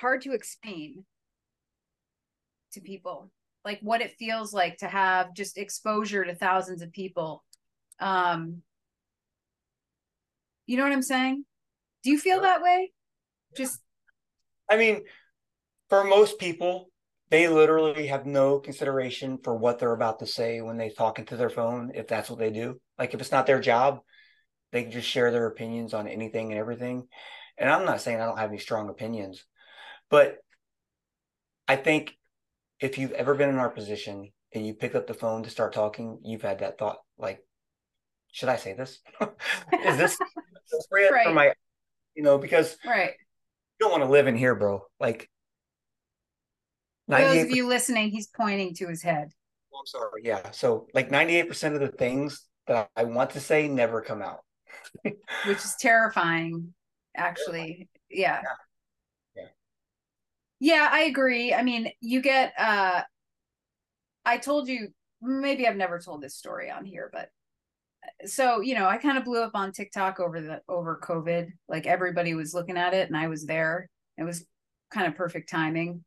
hard to explain to people, like what it feels like to have just exposure to thousands of people. You know what I'm saying? Do you feel that way? Just, I mean, for most people, they literally have no consideration for what they're about to say when they talk into their phone, if that's what they do. Like, if it's not their job, they can just share their opinions on anything and everything. And I'm not saying I don't have any strong opinions, but I think if you've ever been in our position and you pick up the phone to start talking, you've had that thought, like, should I say this? Is this appropriate for my, you know, because you don't want to live in here, bro. Like, for those of you listening, he's pointing to his head. I'm sorry. Yeah. So like 98% of the things that I want to say never come out. Which is terrifying, actually. Yeah. Yeah, I agree. I mean, you get, I told you, maybe I've never told this story on here, but so, you know, I kind of blew up on TikTok over COVID, like everybody was looking at it and I was there. It was kind of perfect timing.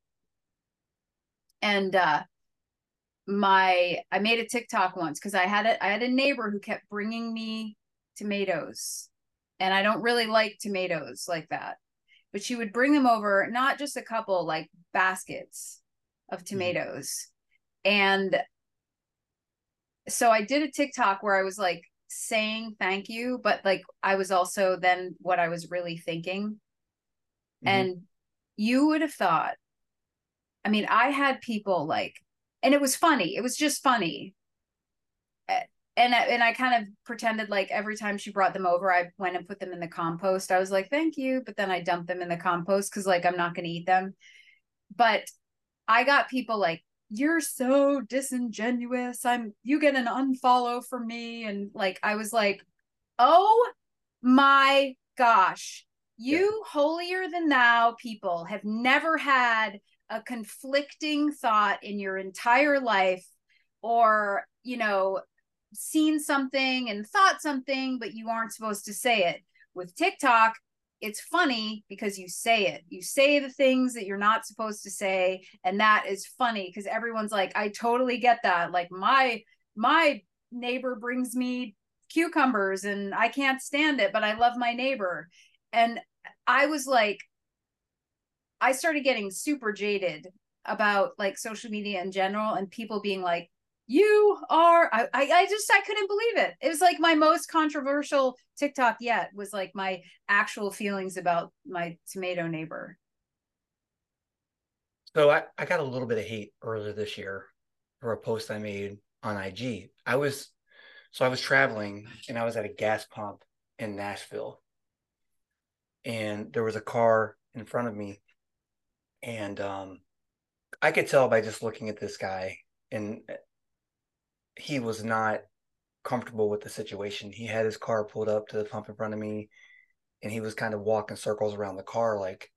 And, I made a TikTok once because I had a neighbor who kept bringing me tomatoes, and I don't really like tomatoes like that, but she would bring them over, not just a couple, like baskets of tomatoes. And so I did a TikTok where I was like saying thank you, but like I was also then what I was really thinking. And you would have thought, I mean, I had people like, and it was funny. It was just funny. And I kind of pretended like every time she brought them over, I went and put them in the compost. I was like, thank you. But then I dumped them in the compost because like, I'm not going to eat them. But I got people like, you're so disingenuous. You get an unfollow from me. And like, I was like, oh my gosh, you holier than thou people have never had a conflicting thought in your entire life, or, you know, seen something and thought something, but you aren't supposed to say it. With TikTok, it's funny because you say it. You say the things that you're not supposed to say. And that is funny because everyone's like, I totally get that. Like my neighbor brings me cucumbers and I can't stand it, but I love my neighbor. And I was like, I started getting super jaded about like social media in general and people being like, I couldn't believe it. It was like my most controversial TikTok yet was like my actual feelings about my tomato neighbor. So I got a little bit of hate earlier this year for a post I made on IG. I was traveling and I was at a gas pump in Nashville, and there was a car in front of me. And I could tell by just looking at this guy, and he was not comfortable with the situation. He had his car pulled up to the pump in front of me, and he was kind of walking circles around the car, like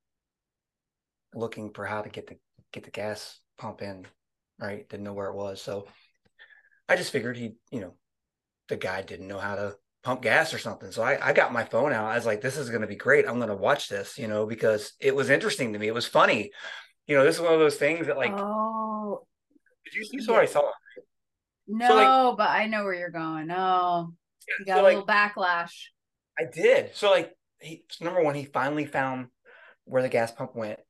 looking for how to get the gas pump in, right? Didn't know where it was. So I just figured the guy didn't know how to pump gas or something. So I got my phone out. I was like, this is going to be great. I'm going to watch this, because it was interesting to me. It was funny. This is one of those things that like, oh, you saw what I saw. No, so like, but I know where you're going. Oh, yeah, you got a little backlash. I did. So like, number one, he finally found where the gas pump went.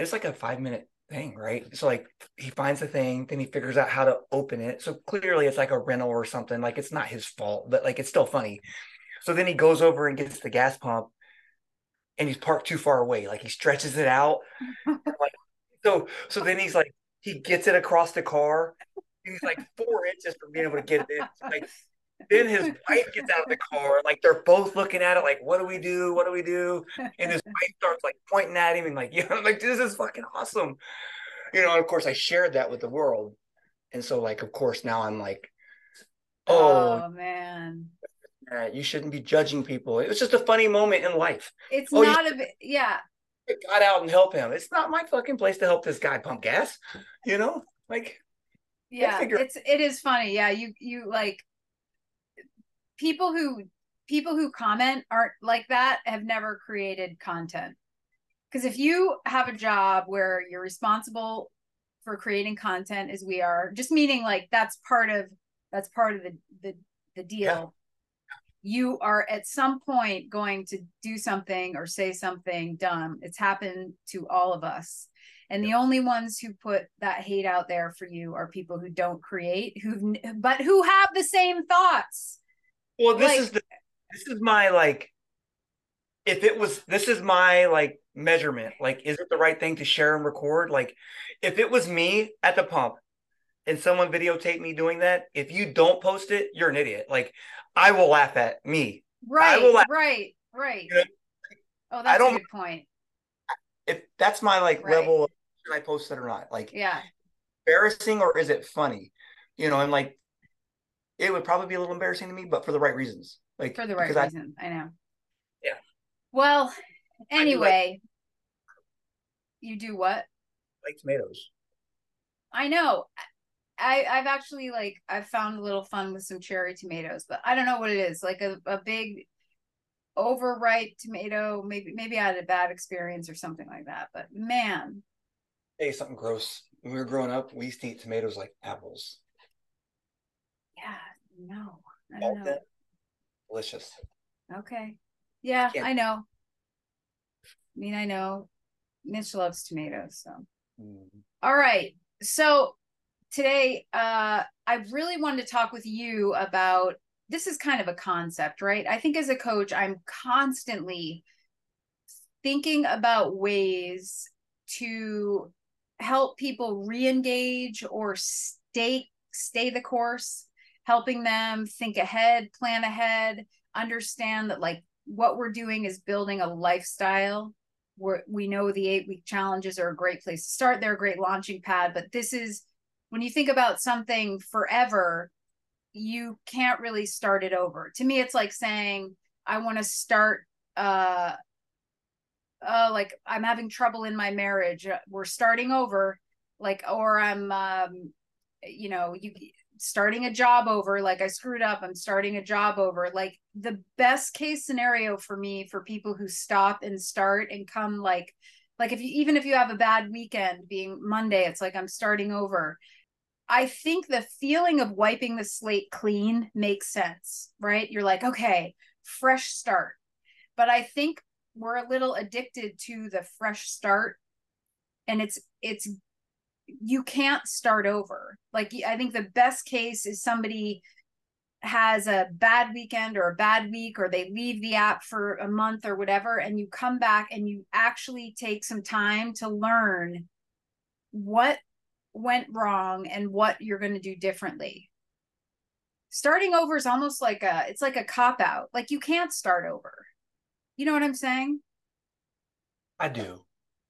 It's like a 5-minute thing, right? So like he finds the thing, then he figures out how to open it. So clearly it's like a rental or something, like it's not his fault, but like it's still funny. So then he goes over and gets the gas pump, and he's parked too far away. Like he stretches it out. So then he's like, he gets it across the car. And he's like 4 inches from being able to get it in. So like, then his wife gets out of the car, like they're both looking at it like, what do we do? What do we do? And his wife starts like pointing at him and like, yeah, I'm like, this is fucking awesome. And of course I shared that with the world. And so like, of course now I'm like, oh man, you shouldn't be judging people. It was just a funny moment in life. It's got out and help him. It's not my fucking place to help this guy pump gas, like, yeah, it is funny. Yeah. You like, people who comment aren't like that have never created content. Because if you have a job where you're responsible for creating content, as we are, just meaning like that's part of the deal. Yeah. You are at some point going to do something or say something dumb. It's happened to all of us. And the only ones who put that hate out there for you are people who don't create, but who have the same thoughts. Well, this is my measurement. Like, is it the right thing to share and record? Like, if it was me at the pump and someone videotaped me doing that, if you don't post it, you're an idiot. Like, I will laugh at me. Right. Right. You know? Oh, that's a good point. If that's my level of, should I post it or not? Embarrassing, or is it funny? You know, and it would probably be a little embarrassing to me, but for the right reasons. I know. Yeah. Well, anyway, you do what? Like tomatoes. I know. I've actually I've found a little fun with some cherry tomatoes, but I don't know what it is. Like a big overripe tomato, maybe I had a bad experience or something like that, but man, hey, something gross. When we were growing up, we used to eat tomatoes like apples. I don't know. Delicious. Okay. Yeah, I know. I know Mitch loves tomatoes, so all right, so today I really wanted to talk with you about, this is kind of a concept, right? I think as a coach, I'm constantly thinking about ways to help people re-engage or stay the course, helping them think ahead, plan ahead, understand that what we're doing is building a lifestyle. We know the 8-week challenges are a great place to start. They're a great launching pad, but this is, when you think about something forever, you can't really start it over. To me, it's like saying, I want to start, I'm having trouble in my marriage. We're starting over, or I'm, starting a job over. I screwed up. I'm starting a job over. The best case scenario for me, for people who stop and start and come, even if you have a bad weekend being Monday, it's I'm starting over. I think the feeling of wiping the slate clean makes sense, right? You're okay, fresh start. But I think we're a little addicted to the fresh start, and it's you can't start over. I think the best case is somebody has a bad weekend or a bad week, or they leave the app for a month or whatever, and you come back and you actually take some time to learn what went wrong and what you're going to do differently. Starting over is almost it's like a cop out. You can't start over. You know what I'm saying? I do.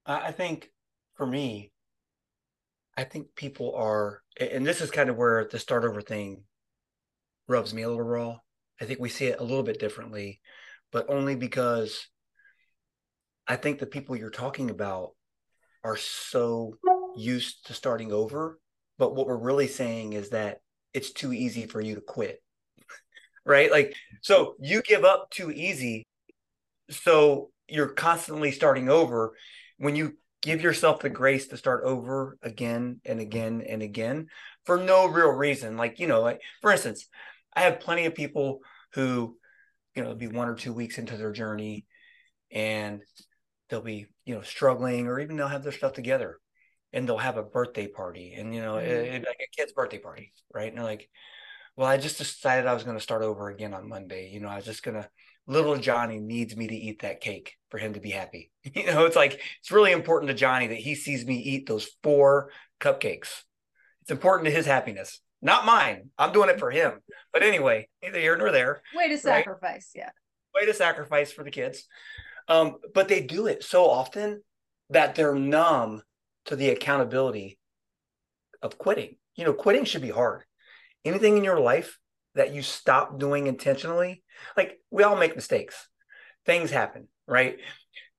I think for me, I think people are, and this is kind of where the start over thing rubs me a little raw. I think we see it a little bit differently, but only because I think the people you're talking about are so used to starting over, but what we're really saying is that it's too easy for you to quit, right? So you give up too easy, so you're constantly starting over. When you give yourself the grace to start over again and again and again for no real reason, for instance, I have plenty of people who, it'll be 1 or 2 weeks into their journey, and they'll be, struggling, or even they'll have their stuff together, and they'll have a birthday party, and a kid's birthday party, right? And they're well, I just decided I was going to start over again on Monday. I was just gonna, little Johnny needs me to eat that cake for him to be happy. It's really important to Johnny that he sees me eat those 4 cupcakes. It's important to his happiness, not mine. I'm doing it for him. But anyway, neither here nor there. Way to sacrifice, right? Yeah. Way to sacrifice for the kids. But they do it so often that they're numb to the accountability of quitting. Quitting should be hard. Anything in your life that you stop doing intentionally, we all make mistakes. Things happen, right?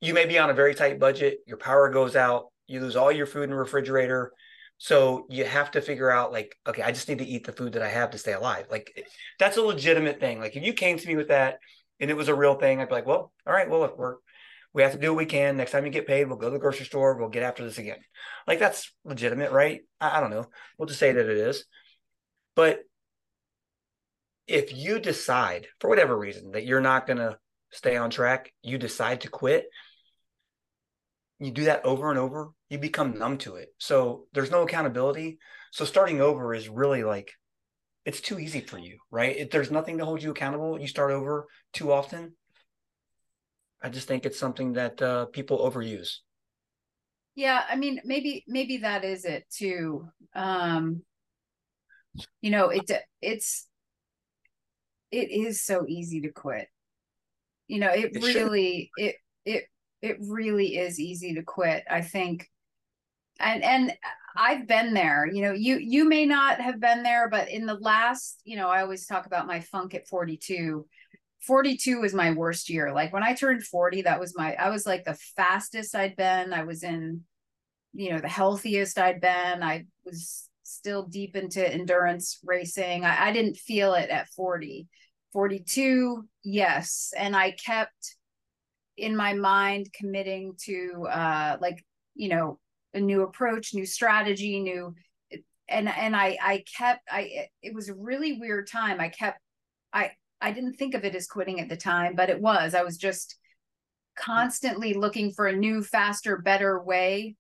You may be on a very tight budget. Your power goes out. You lose all your food in the refrigerator. So you have to figure out, okay, I just need to eat the food that I have to stay alive. That's a legitimate thing. If you came to me with that and it was a real thing, I'd be well, all right, well, look, we're We have to do what we can. Next time you get paid, we'll go to the grocery store. We'll get after this again. Like, that's legitimate, right? I don't know. We'll just say that it is. But if you decide, for whatever reason, that you're not going to stay on track, you decide to quit, you do that over and over, you become numb to it. So there's no accountability. So starting over is really like, it's too easy for you, right? If there's nothing to hold you accountable, you start over too often. I just think it's something that people overuse. Yeah, I mean, maybe that is it too. You know, it is so easy to quit. You know, it really is easy to quit, I think. And I've been there. You know, you may not have been there, but in the last, you know, I always talk about my funk at 42. 42 was my worst year. Like when I turned 40, that was I was like the fastest I'd been. I was in, you know, the healthiest I'd been. I was still deep into endurance racing. I didn't feel it at 40. 42, yes. And I kept in my mind committing to like, you know, a new approach, new strategy, it was a really weird time. I didn't think of it as quitting at the time, but it was. I was just constantly looking for a new, faster, better way.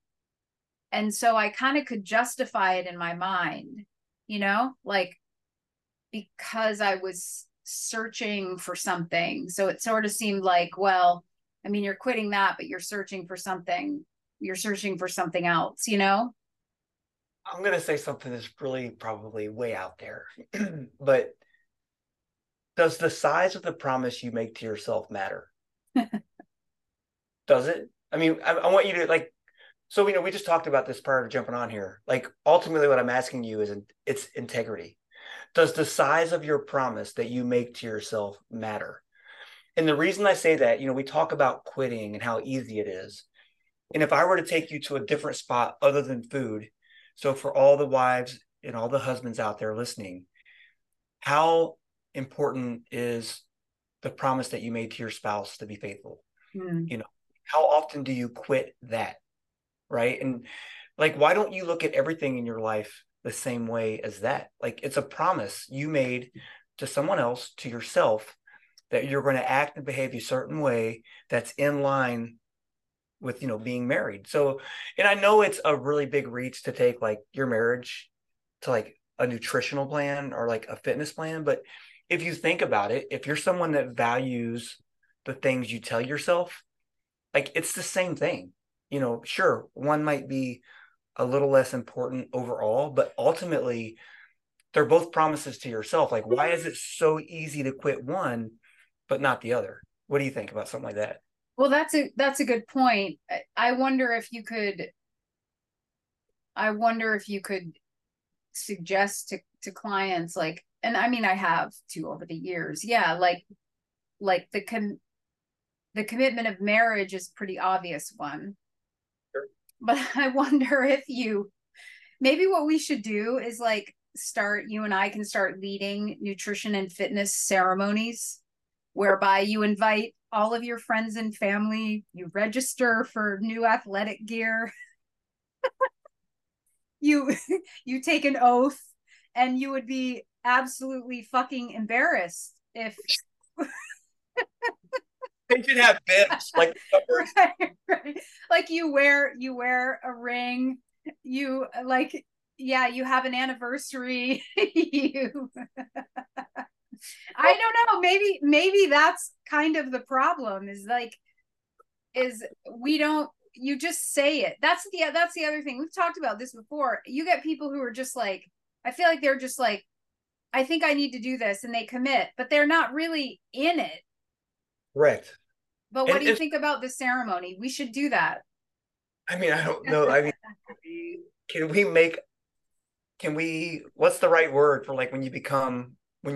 And so I kind of could justify it in my mind, you know, like because I was searching for something. So it sort of seemed like, well, I mean, you're quitting that, but you're searching for something. You're searching for something else, you know? I'm going to say something that's really probably way out there, but does the size of the promise you make to yourself matter? Does it? I mean, I want you to like, so, you know, we just talked about this prior to jumping on here. Like, ultimately what I'm asking you is it's integrity. Does the size of your promise that you make to yourself matter? And the reason I say that, you know, we talk about quitting and how easy it is. And if I were to take you to a different spot other than food, so for all the wives and all the husbands out there listening, how important is the promise that you made to your spouse to be faithful? Mm. You know, how often do you quit that? Right. And like, why don't you look at everything in your life the same way as that? Like, it's a promise you made to someone else, to yourself, that you're going to act and behave a certain way that's in line with, you know, being married. So, and I know it's a really big reach to take like your marriage to like a nutritional plan or like a fitness plan, but if you think about it, if you're someone that values the things you tell yourself, like it's the same thing. You know, sure, one might be a little less important overall, but ultimately they're both promises to yourself. Like, why is it so easy to quit one, but not the other? What do you think about something like that? Well, that's a good point. I wonder if you could suggest to clients, like, and I mean, I have too over the years. Yeah. Like the commitment of marriage is a pretty obvious one, sure. But I wonder if maybe what we should do is like you and I can start leading nutrition and fitness ceremonies whereby you invite all of your friends and family, you register for new athletic gear, you take an oath, and you would be absolutely fucking embarrassed if they should have bibs, like right. Like you wear a ring, you like, yeah, you have an anniversary. I don't know, maybe that's kind of the problem is we don't, you just say it. That's the other thing. We've talked about this before. You get people who are just like, I feel like they're just like, I think I need to do this, and they commit, but they're not really in it. Right. But what do you think about the ceremony? We should do that. I mean, I don't know. I mean, what's the right word for like when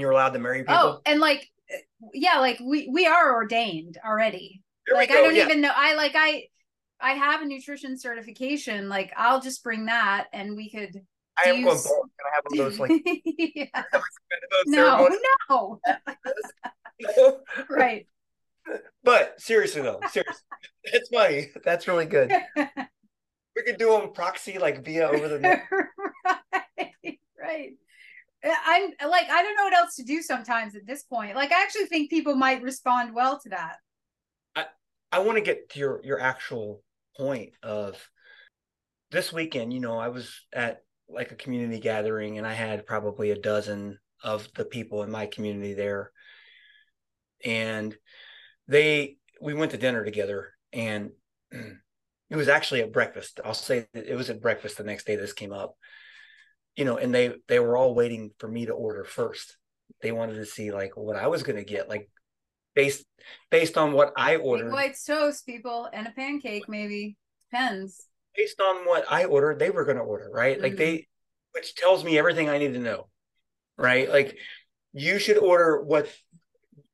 you're allowed to marry people? Oh, and like, yeah, like we are ordained already. Like, I don't even know. I have a nutrition certification. Like, I'll just bring that, and we could. I am going bald. Can I have one of those? Like, yeah. No, ceremonies? No. Right. But seriously though, seriously, that's funny. That's really good. We could do a proxy like via over the net. Right. I'm like, I don't know what else to do sometimes at this point. Like, I actually think people might respond well to that. I want to get to your actual point of this weekend. You know, I was at like a community gathering and I had probably a dozen of the people in my community there. And we went to dinner together, and it was actually at breakfast. I'll say that it was at breakfast the next day this came up, you know, and they were all waiting for me to order first. They wanted to see like what I was going to get, like based on what I ordered. Big white toast, people, and a pancake, maybe. Depends. Based on what I ordered, they were going to order, right? Mm-hmm. Like which tells me everything I need to know, right? Like you should order what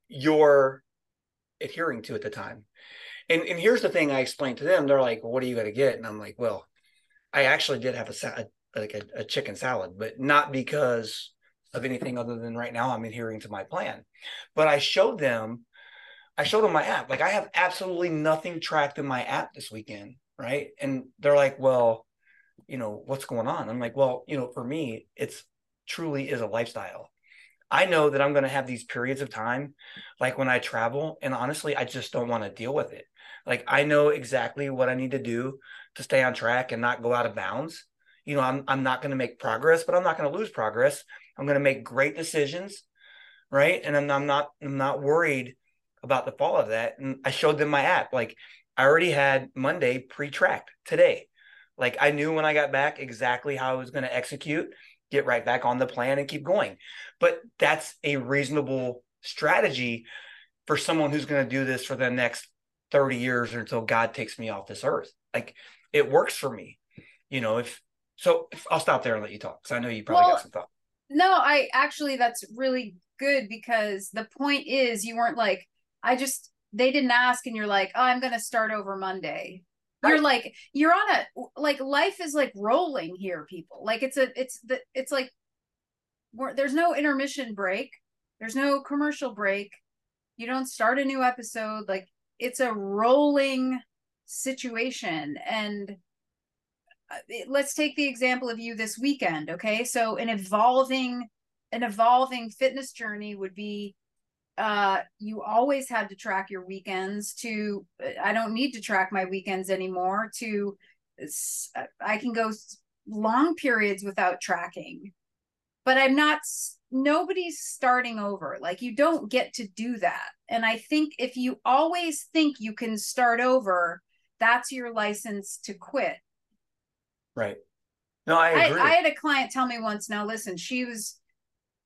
your adhering to at the time. And here's the thing I explained to them. They're like, well, what are you going to get? And I'm like, well, I actually did have a chicken salad, but not because of anything other than right now I'm adhering to my plan. But I showed them my app. Like I have absolutely nothing tracked in my app this weekend, right? And they're like, well, you know, what's going on? I'm like, well, you know, for me, it's truly is a lifestyle. I know that I'm going to have these periods of time, like when I travel, and honestly, I just don't want to deal with it. Like I know exactly what I need to do to stay on track and not go out of bounds. You know, I'm not going to make progress, but I'm not going to lose progress. I'm going to make great decisions, right? And I'm not worried about the fall of that. And I showed them my app. Like I already had Monday pre-tracked today. Like I knew when I got back exactly how I was going to execute, get right back on the plan and keep going. But that's a reasonable strategy for someone who's going to do this for the next 30 years or until God takes me off this earth. Like it works for me, you know, if I'll stop there and let you talk. Cause I know you probably got some thoughts. No, I actually, that's really good, because the point is you weren't like, they didn't ask and you're like, oh, I'm going to start over Monday. Right. You're like, you're on a, like life is like rolling here, people. Like there's no intermission break. There's no commercial break. You don't start a new episode. Like it's a rolling situation. And let's take the example of you this weekend. Okay. So an evolving fitness journey would be, you always had to track your weekends to, I don't need to track my weekends anymore, to, I can go long periods without tracking, but nobody's starting over. Like you don't get to do that. And I think if you always think you can start over, that's your license to quit. Right. No, I agree. I had a client tell me once, now listen, she was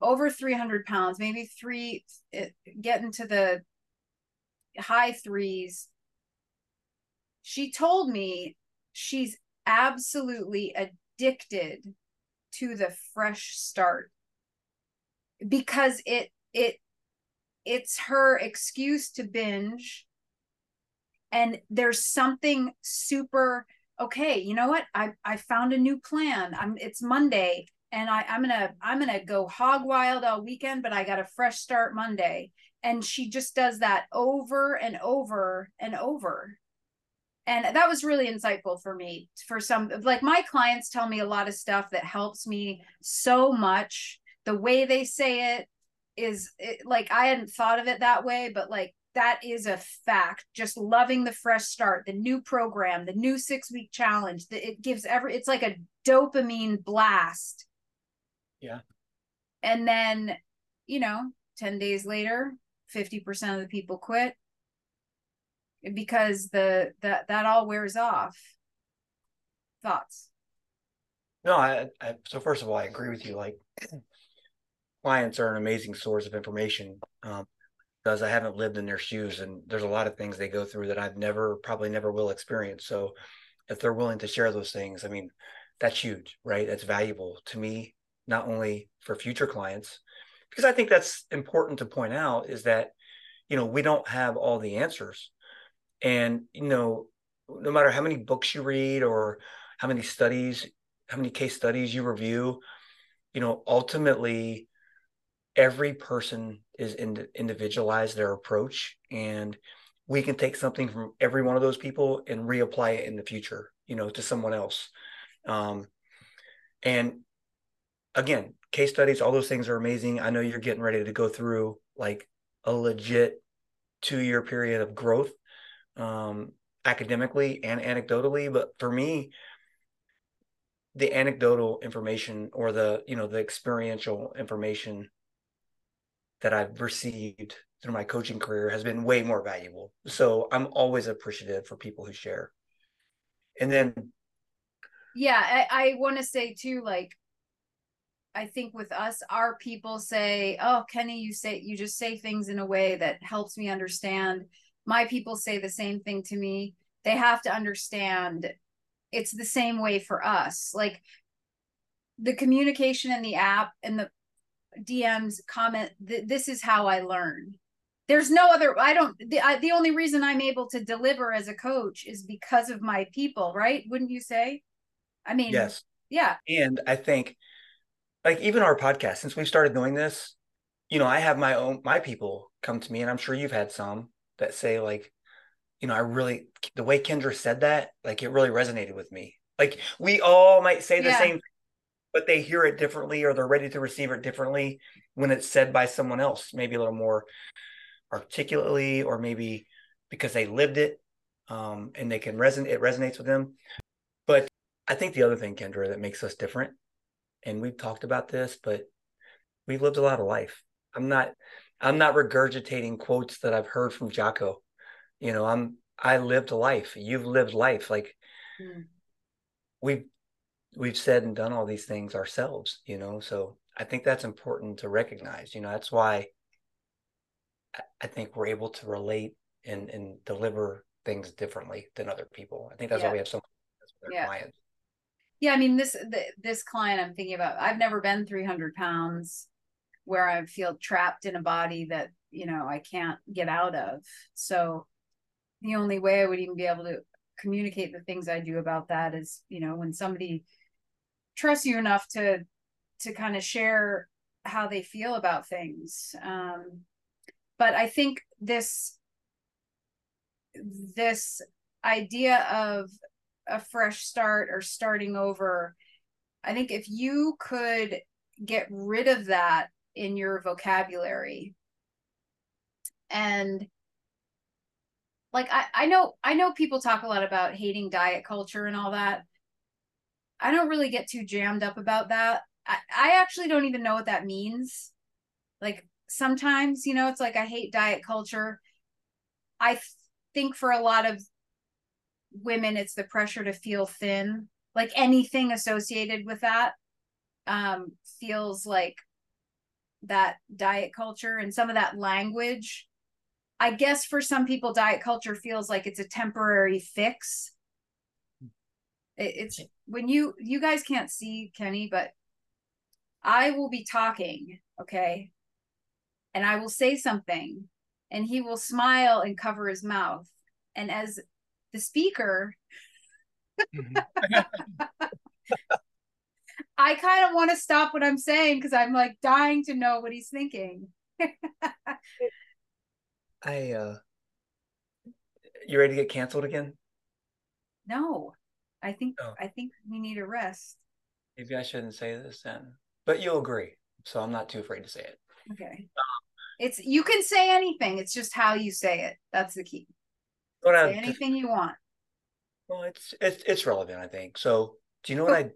over 300 pounds, maybe getting to the high threes. She told me she's absolutely addicted to the fresh start because it's her excuse to binge. And there's something super, okay, you know what? I found a new plan. It's Monday and I'm gonna go hog wild all weekend, but I got a fresh start Monday. And she just does that over and over and over. And that was really insightful for me. For some, like my clients tell me a lot of stuff that helps me so much. The way they say it is like, I hadn't thought of it that way, but like, that is a fact. Just loving the fresh start, the new program, the new 6-week challenge, it gives it's like a dopamine blast. Yeah. And then, you know, 10 days later, 50% of the people quit because that all wears off. Thoughts? No, so first of all, I agree with you. Like clients are an amazing source of information. Because I haven't lived in their shoes and there's a lot of things they go through that I've probably never will experience. So if they're willing to share those things, I mean, that's huge, right? That's valuable to me, not only for future clients, because I think that's important to point out is that, you know, we don't have all the answers. And, you know, no matter how many books you read or how many case studies you review, you know, ultimately every person is individualized their approach, and we can take something from every one of those people and reapply it in the future, you know, to someone else. And again, case studies, all those things are amazing. I know you're getting ready to go through like a legit 2-year period of growth, academically and anecdotally. But for me, the anecdotal information or the, you know, the experiential information that I've received through my coaching career has been way more valuable. So I'm always appreciative for people who share. And then, yeah, I want to say too, like, I think with us, our people say, oh, Kenny, you just say things in a way that helps me understand. My people say the same thing to me. They have to understand it's the same way for us. Like the communication in the app and the DMs, comment, this is how I learn. There's no other, the only reason I'm able to deliver as a coach is because of my people, right? Wouldn't you say? I mean, yes. Yeah. And I think like even our podcast, since we've started doing this, you know, I have my people come to me, and I'm sure you've had some that say like, you know, the way Kendra said that, like it really resonated with me. Like we all might say the same thing, but they hear it differently, or they're ready to receive it differently when it's said by someone else, maybe a little more articulately, or maybe because they lived it, and they can it resonates with them. But I think the other thing, Kendra, that makes us different, and we've talked about this, but we've lived a lot of life. I'm not regurgitating quotes that I've heard from Jocko. You know, I lived life. You've lived life. Like we've said and done all these things ourselves, you know? So I think that's important to recognize, you know, that's why I think we're able to relate and deliver things differently than other people. I think that's why we have so much with our clients. Yeah. I mean, this client I'm thinking about, I've never been 300 pounds where I feel trapped in a body that, you know, I can't get out of. So the only way I would even be able to communicate the things I do about that is, you know, when somebody trusts you enough to kind of share how they feel about things. But I think this idea of a fresh start or starting over, I think if you could get rid of that in your vocabulary, and like, I know people talk a lot about hating diet culture and all that. I don't really get too jammed up about that. I actually don't even know what that means. Like sometimes, you know, it's like, I hate diet culture. I think for a lot of women, it's the pressure to feel thin, like anything associated with that feels like that diet culture and some of that language. I guess for some people, diet culture feels like it's a temporary fix. It's when you guys can't see Kenny, but I will be talking, okay? And I will say something and he will smile and cover his mouth. And as the speaker, I kind of want to stop what I'm saying because I'm like dying to know what he's thinking. You ready to get canceled again? No, I think we need a rest. Maybe I shouldn't say this then, but you'll agree. So I'm not too afraid to say it. Okay. You can say anything. It's just how you say it. That's the key. Say anything you want. Well, it's relevant, I think. So do you know what I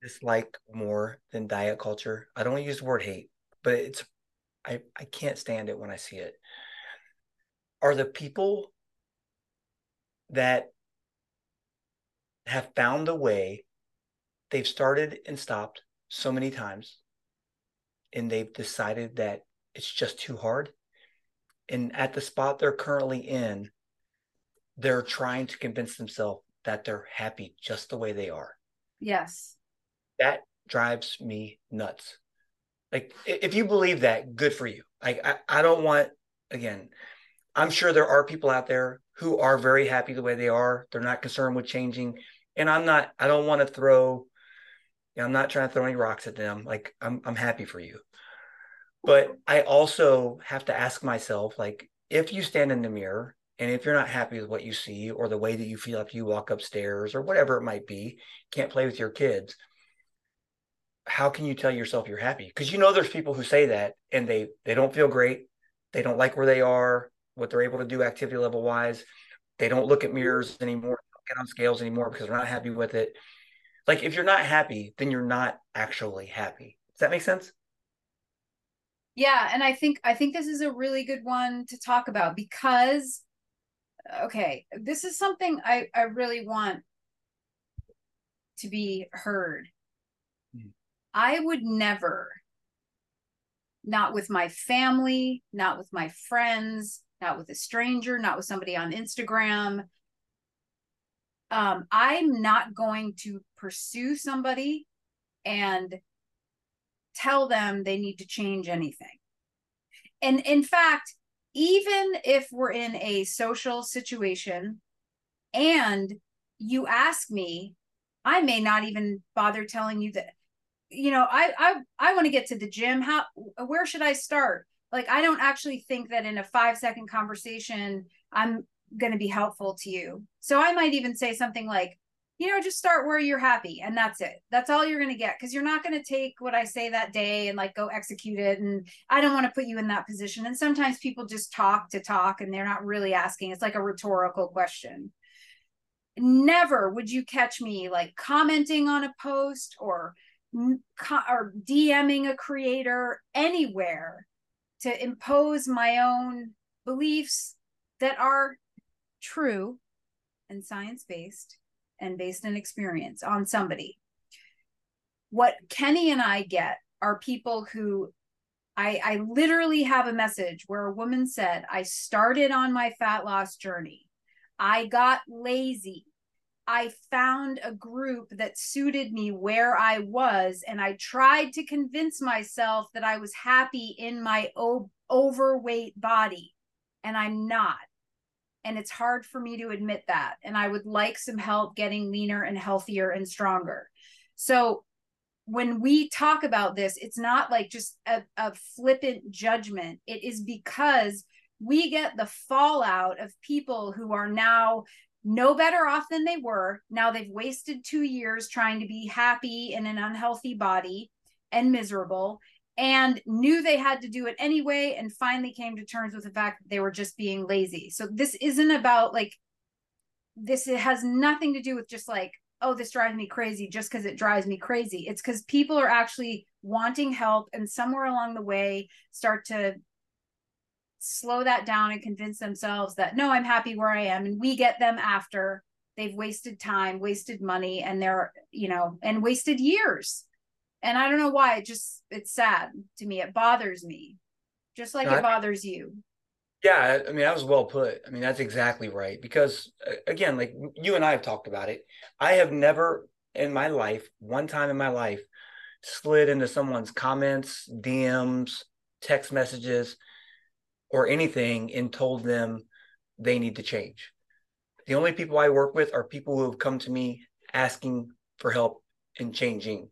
dislike more than diet culture? I don't want to use the word hate, but I can't stand it when I see it. Are the people that have found a way, they've started and stopped so many times, and they've decided that it's just too hard. And at the spot they're currently in, they're trying to convince themselves that they're happy just the way they are. Yes. That drives me nuts. Like, if you believe that, good for you. Like, I don't want, again, I'm sure there are people out there who are very happy the way they are. They're not concerned with changing. And I don't want to throw, you know, I'm not trying to throw any rocks at them. Like I'm happy for you. But I also have to ask myself, like, if you stand in the mirror and if you're not happy with what you see or the way that you feel after you walk upstairs or whatever it might be, can't play with your kids, how can you tell yourself you're happy? Because you know there's people who say that and they don't feel great. They don't like where they are, what they're able to do activity level wise. They don't look at mirrors anymore, get on scales anymore because they're not happy with it. Like, if you're not happy, then you're not actually happy. Does that make sense? Yeah. And I think this is a really good one to talk about because, okay, this is something I really want to be heard. I would never, not with my family, not with my friends, not with a stranger, not with somebody on Instagram. I'm not going to pursue somebody and tell them they need to change anything. And in fact, even if we're in a social situation and you ask me, I may not even bother telling you that, you know, I want to get to the gym. Where should I start? Like, I don't actually think that in a 5-second conversation, I'm going to be helpful to you. So I might even say something like, you know, just start where you're happy. And that's it. That's all you're going to get. Cause you're not going to take what I say that day and like go execute it. And I don't want to put you in that position. And sometimes people just talk to talk and they're not really asking. It's like a rhetorical question. Never would you catch me like commenting on a post or DMing a creator anywhere to impose my own beliefs that are true and science-based and based in experience on somebody. What Kenny and I get are people who, I literally have a message where a woman said, I started on my fat loss journey. I got lazy. I found a group that suited me where I was, and I tried to convince myself that I was happy in my overweight body, and I'm not. And it's hard for me to admit that. And I would like some help getting leaner and healthier and stronger. So when we talk about this, it's not like just a flippant judgment. It is because we get the fallout of people who are now no better off than they were. Now they've wasted 2 years trying to be happy in an unhealthy body and miserable, and knew they had to do it anyway, and finally came to terms with the fact that they were just being lazy. So this isn't about like, this, it has nothing to do with just like, oh, this drives me crazy just because it drives me crazy. It's because people are actually wanting help, and somewhere along the way start to slow that down and convince themselves that, no, I'm happy where I am. And we get them after they've wasted time, wasted money, and they're, you know, and wasted years. And I don't know why, it's sad to me. It bothers me just like it bothers you. Yeah. I mean, that was well put. I mean, that's exactly right. Because again, like you and I have talked about it. I have never in my life, one time in my life, slid into someone's comments, DMs, text messages, or anything and told them they need to change. The only people I work with are people who have come to me asking for help in changing,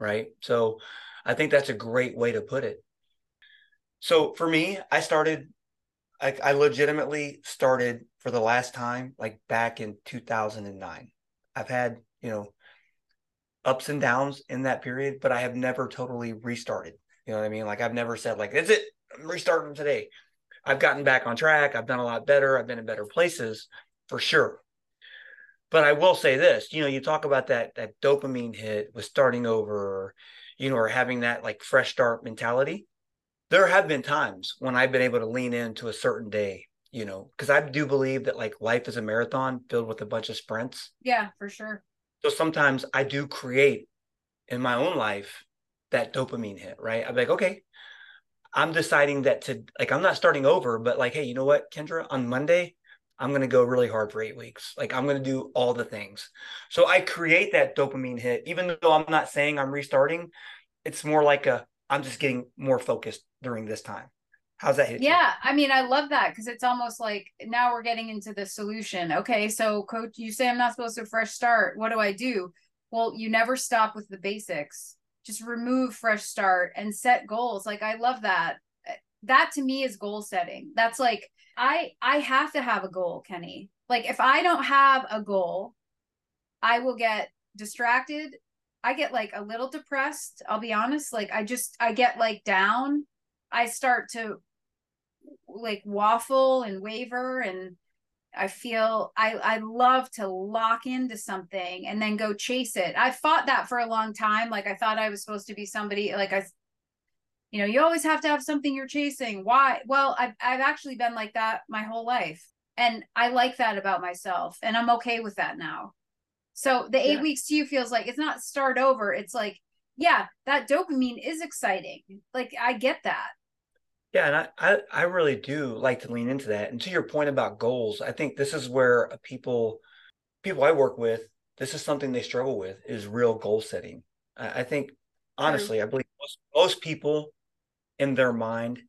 right? So I think that's a great way to put it. So for me, I legitimately started for the last time, like back in 2009. I've had, you know, ups and downs in that period, but I have never totally restarted. You know what I mean? Like I've never said like, that's it, I'm restarting today. I've gotten back on track. I've done a lot better. I've been in better places for sure. But I will say this, you know, you talk about that dopamine hit with starting over, you know, or having that like fresh start mentality. There have been times when I've been able to lean into a certain day, you know, because I do believe that like life is a marathon filled with a bunch of sprints. Yeah, for sure. So sometimes I do create in my own life that dopamine hit, right? I'm like, okay, I'm deciding that to like, I'm not starting over, but like, hey, you know what, Kendra, on Monday, I'm going to go really hard for 8 weeks. Like I'm going to do all the things. So I create that dopamine hit, even though I'm not saying I'm restarting. It's more like I'm just getting more focused during this time. How's that hit? Yeah. You? I mean, I love that. Cause it's almost like now we're getting into the solution. Okay. So coach, you say I'm not supposed to fresh start. What do I do? Well, you never stop with the basics. just remove fresh start and set goals. Like, I love that. That to me is goal setting. That's like, I have to have a goal, Kenny. Like, if I don't have a goal, I will get distracted. I get like a little depressed. I'll be honest. Like, I get like down. I start to like waffle and waver, and I feel I love to lock into something and then go chase it. I fought that for a long time. Like, I thought I was supposed to be somebody like you know, you always have to have something you're chasing. Why? Well, I've actually been like that my whole life. And I like that about myself, and I'm okay with that now. So the 8 weeks to you feels like it's not start over. It's like, yeah, that dopamine is exciting. Like, I get that. Yeah. And I really do like to lean into that. And to your point about goals, I think this is where people I work with, this is something they struggle with, is real goal setting. I think, honestly, I believe most people in their mind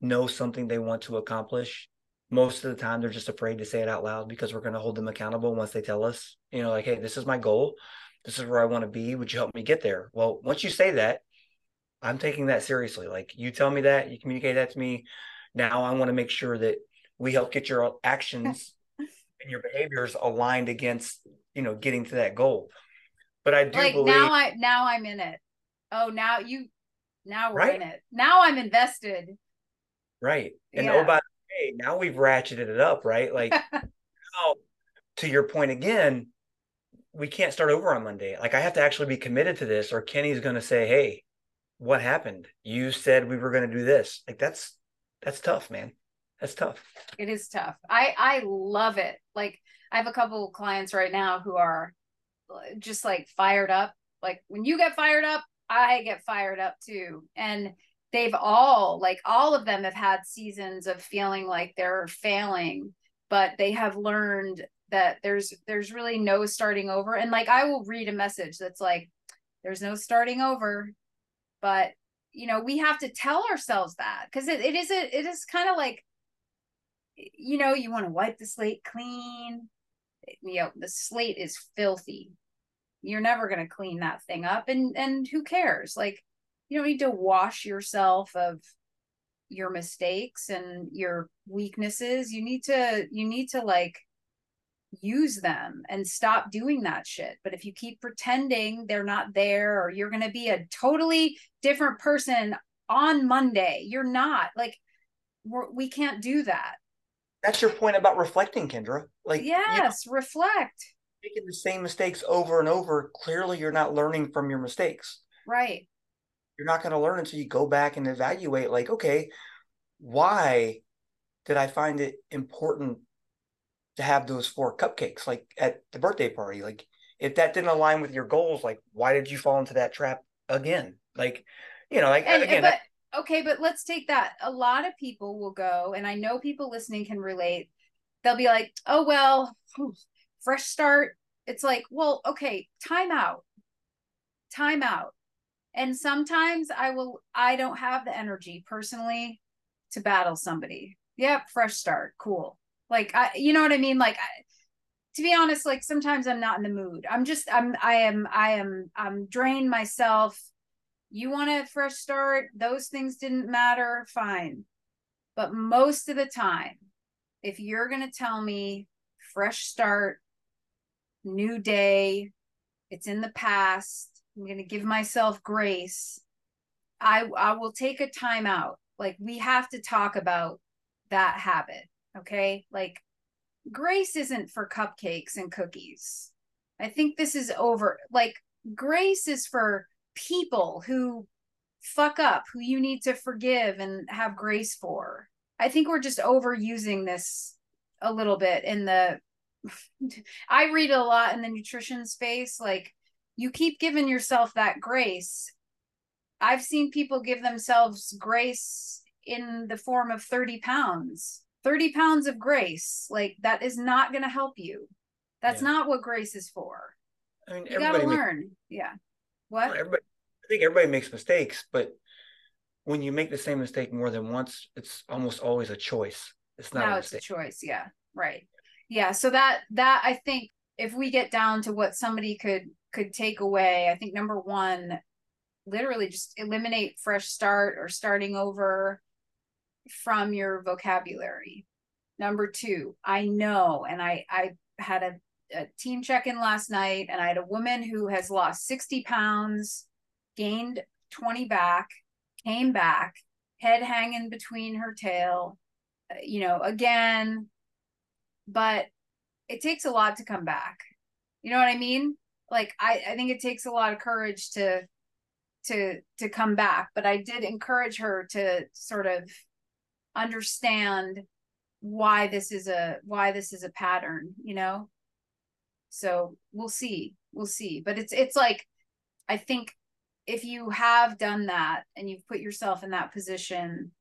know something they want to accomplish. Most of the time, they're just afraid to say it out loud because we're going to hold them accountable once they tell us, you know, like, hey, this is my goal. This is where I want to be. Would you help me get there? Well, once you say that, I'm taking that seriously. Like, you tell me that, you communicate that to me. Now I want to make sure that we help get your actions and your behaviors aligned against, you know, getting to that goal. But I do like believe now I'm in it. Oh, now we're right? In it. Now I'm invested. Right. And yeah. Oh, by the way, now we've ratcheted it up, right? Like, now, to your point again, we can't start over on Monday. Like, I have to actually be committed to this, or Kenny's going to say, hey, what happened? You said we were going to do this. Like, that's tough, man. That's tough. It is tough. I love it. Like, I have a couple of clients right now who are just like fired up. Like, when you get fired up, I get fired up too. And they've all of them have had seasons of feeling like they're failing, but they have learned that there's really no starting over. And like, I will read a message that's like, there's no starting over. But, you know, we have to tell ourselves that, because it is kind of like, you know, you want to wipe the slate clean. You know, the slate is filthy. You're never going to clean that thing up. And who cares? Like, you don't need to wash yourself of your mistakes and your weaknesses. You need to like use them and stop doing that shit. But if you keep pretending they're not there, or you're going to be a totally different person on Monday, you're not. Like, we can't do that. That's your point about reflecting, Kendra. Like, yes, you know, reflect. Making the same mistakes over and over, clearly you're not learning from your mistakes. Right. You're not going to learn until you go back and evaluate, like, okay, why did I find it important to have those 4 cupcakes, like, at the birthday party? Like, if that didn't align with your goals, like, why did you fall into that trap again? Like, you know, like, and, again. But let's take that. A lot of people will go, and I know people listening can relate. They'll be like, oh, well, fresh start. It's like, well, okay, time out. And sometimes I don't have the energy personally to battle somebody. Yep. Fresh start. Cool. Like, you know what I mean? Like, to be honest, like, sometimes I'm not in the mood. I'm drained myself. You want a fresh start. Those things didn't matter. Fine. But most of the time, if you're going to tell me fresh start, new day, it's in the past, I'm going to give myself grace, I will take a time out. Like, we have to talk about that habit. Okay. Like, grace isn't for cupcakes and cookies. I think this is over. Like, grace is for people who fuck up, who you need to forgive and have grace for. I think we're just overusing this a little bit I read a lot in the nutrition space. Like, you keep giving yourself that grace. I've seen people give themselves grace in the form of 30 pounds. 30 pounds of grace, like, that is not going to help you. That's not what grace is for. I mean, you got to learn. I think everybody makes mistakes, but when you make the same mistake more than once, it's almost always a choice. It's not a mistake. It's a choice. Yeah. Right. Yeah. So that I think, if we get down to what somebody could take away, I think number 1, literally just eliminate fresh start or starting over from your vocabulary. Number two, I know, and I had a team check-in last night, and I had a woman who has lost 60 pounds, gained 20 back, came back, head hanging between her tail, you know, again, but it takes a lot to come back. You know what I mean? Like, I think it takes a lot of courage to come back, but I did encourage her to sort of understand why this is a pattern, you know? So we'll see, but it's like, I think if you have done that and you've put yourself in that position,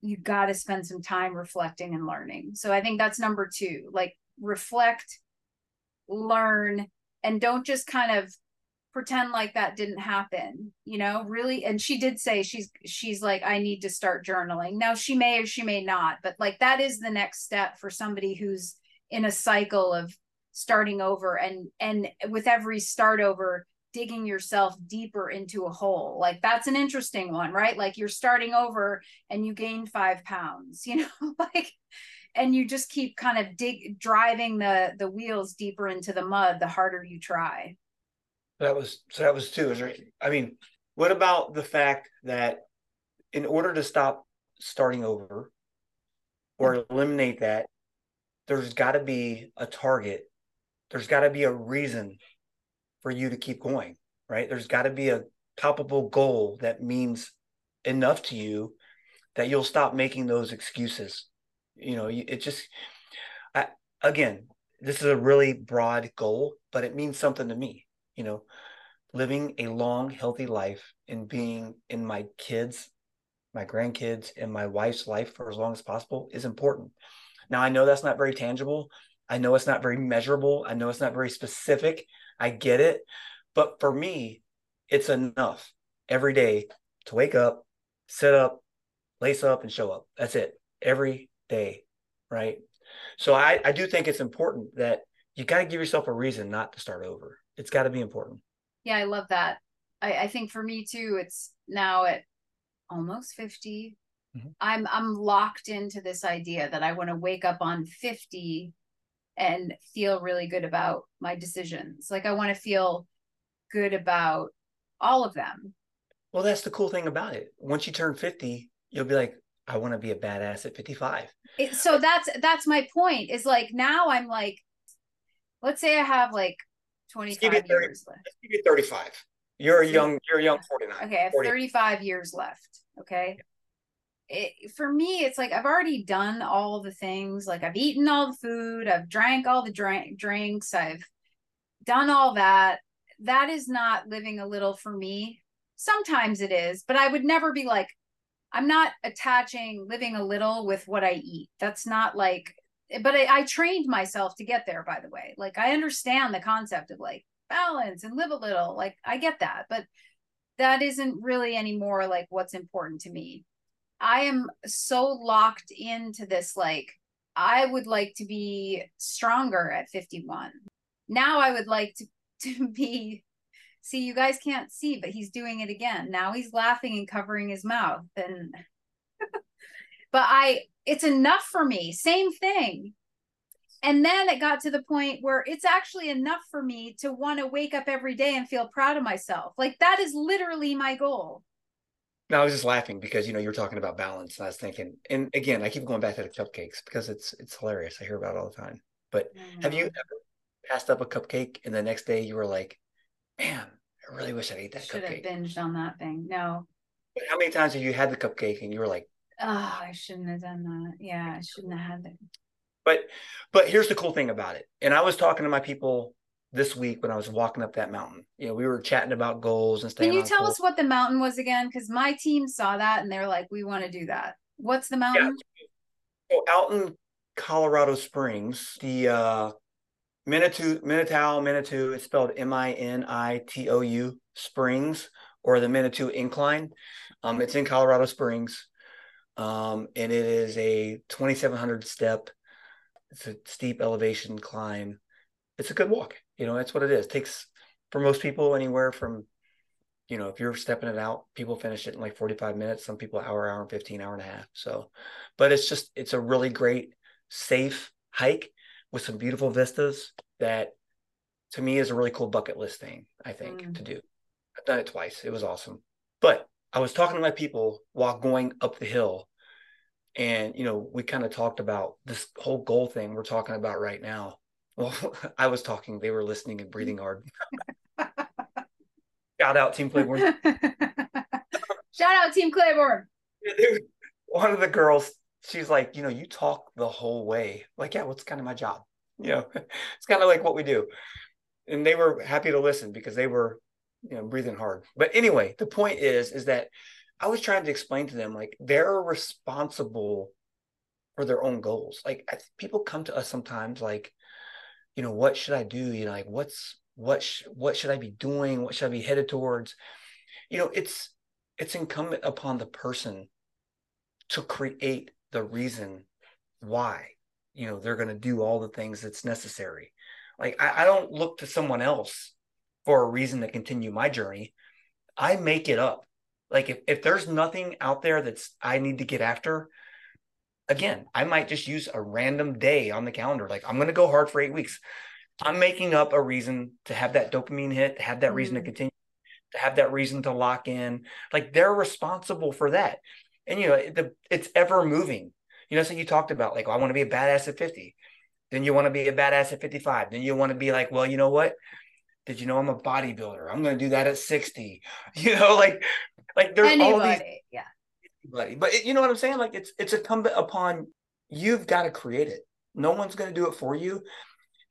you got to spend some time reflecting and learning. So I think that's number two, like reflect, learn, and don't just kind of pretend like that didn't happen, you know, really. And she did say she's like, I need to start journaling. Now she may or she may not, but like, that is the next step for somebody who's in a cycle of starting over and with every start over, digging yourself deeper into a hole. Like, that's an interesting one, right? Like, you're starting over and you gain 5 pounds, you know, like, and you just keep kind of driving the wheels deeper into the mud, the harder you try. That was two. I mean, what about the fact that in order to stop starting over or eliminate that, there's got to be a target. There's got to be a reason for you to keep going, right? There's got to be a palpable goal that means enough to you that you'll stop making those excuses. You know, it just, again, this is a really broad goal, but it means something to me. You know, living a long, healthy life and being in my kids, my grandkids, and my wife's life for as long as possible is important. Now, I know that's not very tangible. I know it's not very measurable. I know it's not very specific. I get it. But for me, it's enough every day to wake up, sit up, lace up, and show up. That's it. Every day, right? So I do think it's important that you got to give yourself a reason not to start over. It's got to be important. Yeah, I love that. I think for me too, it's now at almost 50. Mm-hmm. I'm locked into this idea that I want to wake up on 50 and feel really good about my decisions. Like, I want to feel good about all of them. Well, that's the cool thing about it. Once you turn 50, you'll be like, I want to be a badass at 55. So that's my point, is like, now I'm like, let's say I have like 25 years left. Let's give you 35. You're a young 49. Okay, I have 35 years left. Okay. Yeah. For me, it's like, I've already done all the things. Like, I've eaten all the food, I've drank all the drinks, I've done all that. That is not living a little for me. Sometimes it is, but I would never be like, I'm not attaching living a little with what I eat. That's not like, but I trained myself to get there, by the way. Like, I understand the concept of like balance and live a little, like I get that, but that isn't really anymore like what's important to me. I am so locked into this, like, I would like to be stronger at 51. Now I would like to be, see, you guys can't see, but he's doing it again. Now he's laughing and covering his mouth. And but it's enough for me, same thing. And then it got to the point where it's actually enough for me to want to wake up every day and feel proud of myself. Like, that is literally my goal. No, I was just laughing because, you know, you're talking about balance, and I was thinking, and again, I keep going back to the cupcakes because it's hilarious. I hear about it all the time. But Have you ever passed up a cupcake and the next day you were like, man, I really wish I ate that cupcake. Should have binged on that thing. No. But how many times have you had the cupcake and you were like, oh, I shouldn't have done that. Yeah, I shouldn't have had that. But here's the cool thing about it. And I was talking to my people this week when I was walking up that mountain. You know, we were chatting about goals and stuff. Can you tell us what the mountain was again? Because my team saw that and they're like, we want to do that. What's the mountain? Yeah. So out in Colorado Springs, the Manitou, it's spelled Minitou Springs, or the Manitou Incline. It's in Colorado Springs. And it is a 2,700 step. It's a steep elevation climb. It's a good walk. You know, that's what it is. It takes, for most people, anywhere from you know, if you're stepping it out, people finish it in like 45 minutes. Some people hour, hour and 15, hour and a half. So, but it's just, it's a really great, safe hike with some beautiful vistas that to me is a really cool bucket list thing, I think, to do. I've done it twice. It was awesome. But I was talking to my people while going up the hill, and, you know, we kind of talked about this whole goal thing we're talking about right now. Well, I was talking, they were listening and breathing hard. Shout out Team Clayborn. Shout out Team Clayborn. One of the girls, she's like, you know, you talk the whole way. Like, yeah, what's kind of my job? You know, it's kind of like what we do. And they were happy to listen because they were, you know, breathing hard. But anyway, the point is that I was trying to explain to them, like, they're responsible for their own goals. Like, people come to us sometimes like, you know, what should I do? You know, like, what should I be doing? What should I be headed towards? You know, it's incumbent upon the person to create the reason why, you know, they're going to do all the things that's necessary. Like, I don't look to someone else for a reason to continue my journey. I make it up. Like, if there's nothing out there that's I need to get after, again, I might just use a random day on the calendar. Like, I'm going to go hard for 8 weeks. I'm making up a reason to have that dopamine hit, to have that reason to continue, to have that reason to lock in. Like, they're responsible for that. And, you know, it's ever moving. You know, so you talked about like, well, I want to be a badass at 50. Then you want to be a badass at 55. Then you want to be like, well, you know what? Did you know I'm a bodybuilder? I'm going to do that at 60. You know, like there's all these. Yeah. Anybody. But you know what I'm saying? Like, it's incumbent upon, you've got to create it. No one's going to do it for you.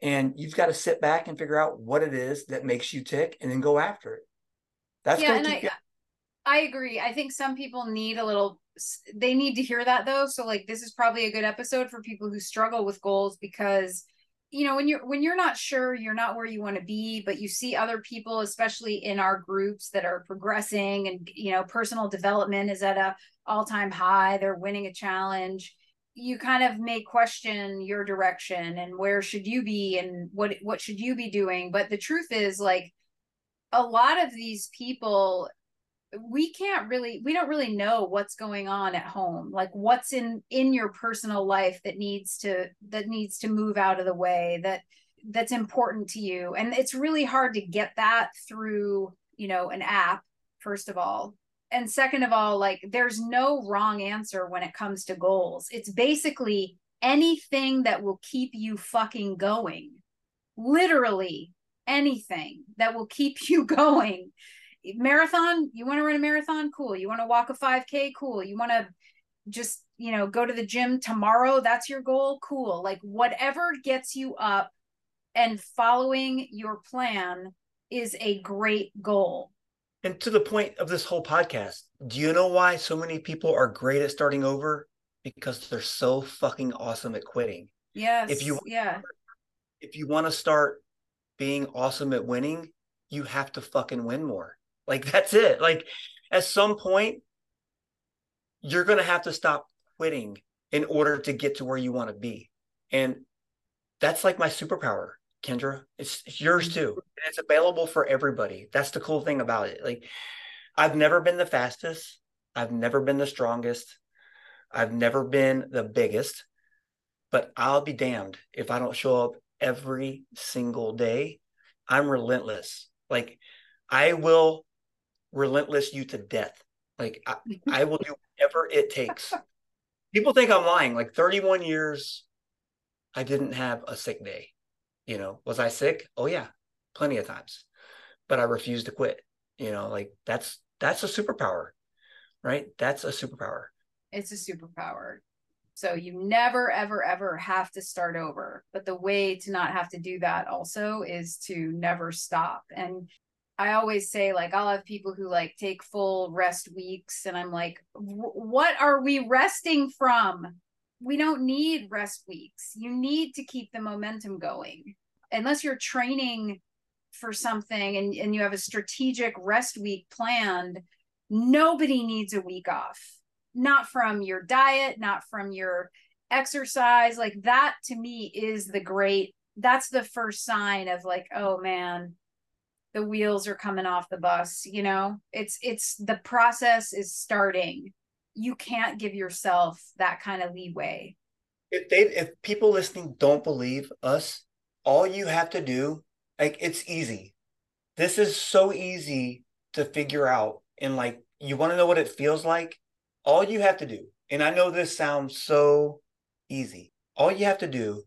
And you've got to sit back and figure out what it is that makes you tick and then go after it. That's going to keep you. I agree. I think some people need a little, they need to hear that though. So like, this is probably a good episode for people who struggle with goals, because, you know, when you're not sure, you're not where you want to be, but you see other people, especially in our groups, that are progressing, and, you know, personal development is at a all-time high. They're winning a challenge. You kind of may question your direction and where should you be and what should you be doing. But the truth is, like, a lot of these people, we don't really know what's going on at home. Like, what's in your personal life that needs to move out of the way, that's important to you. And it's really hard to get that through, you know, an app, first of all. And second of all, like, there's no wrong answer when it comes to goals. It's basically anything that will keep you fucking going. Literally anything that will keep you going. Marathon, you want to run a marathon? Cool. You want to walk a 5K? Cool. You want to just, you know, go to the gym tomorrow? That's your goal? Cool. Like, whatever gets you up and following your plan is a great goal. And to the point of this whole podcast, do you know why so many people are great at starting over? Because they're so fucking awesome at quitting. Yes. If you want to start being awesome at winning, you have to fucking win more. Like, that's it. Like, at some point, you're going to have to stop quitting in order to get to where you want to be. And that's like my superpower, Kendra. It's yours too. And it's available for everybody. That's the cool thing about it. Like, I've never been the fastest. I've never been the strongest. I've never been the biggest, but I'll be damned if I don't show up every single day. I'm relentless. Like, I will relentless you to death. Like, I will do whatever it takes. People think I'm lying. Like, 31 years, I didn't have a sick day. You know, was I sick? Oh yeah, plenty of times, but I refused to quit. You know, like, that's a superpower, right? That's a superpower. It's a superpower. So you never, ever, ever have to start over. But the way to not have to do that also is to never stop. And I always say, like, I'll have people who like take full rest weeks, and I'm like, what are we resting from? We don't need rest weeks. You need to keep the momentum going. Unless you're training for something and you have a strategic rest week planned, nobody needs a week off. Not from your diet, not from your exercise. Like, that to me is that's the first sign of like, oh man, the wheels are coming off the bus, you know, it's the process is starting. You can't give yourself that kind of leeway. If people listening don't believe us, all you have to do, like, it's easy. This is so easy to figure out. And like, you want to know what it feels like? All you have to do, and I know this sounds so easy, all you have to do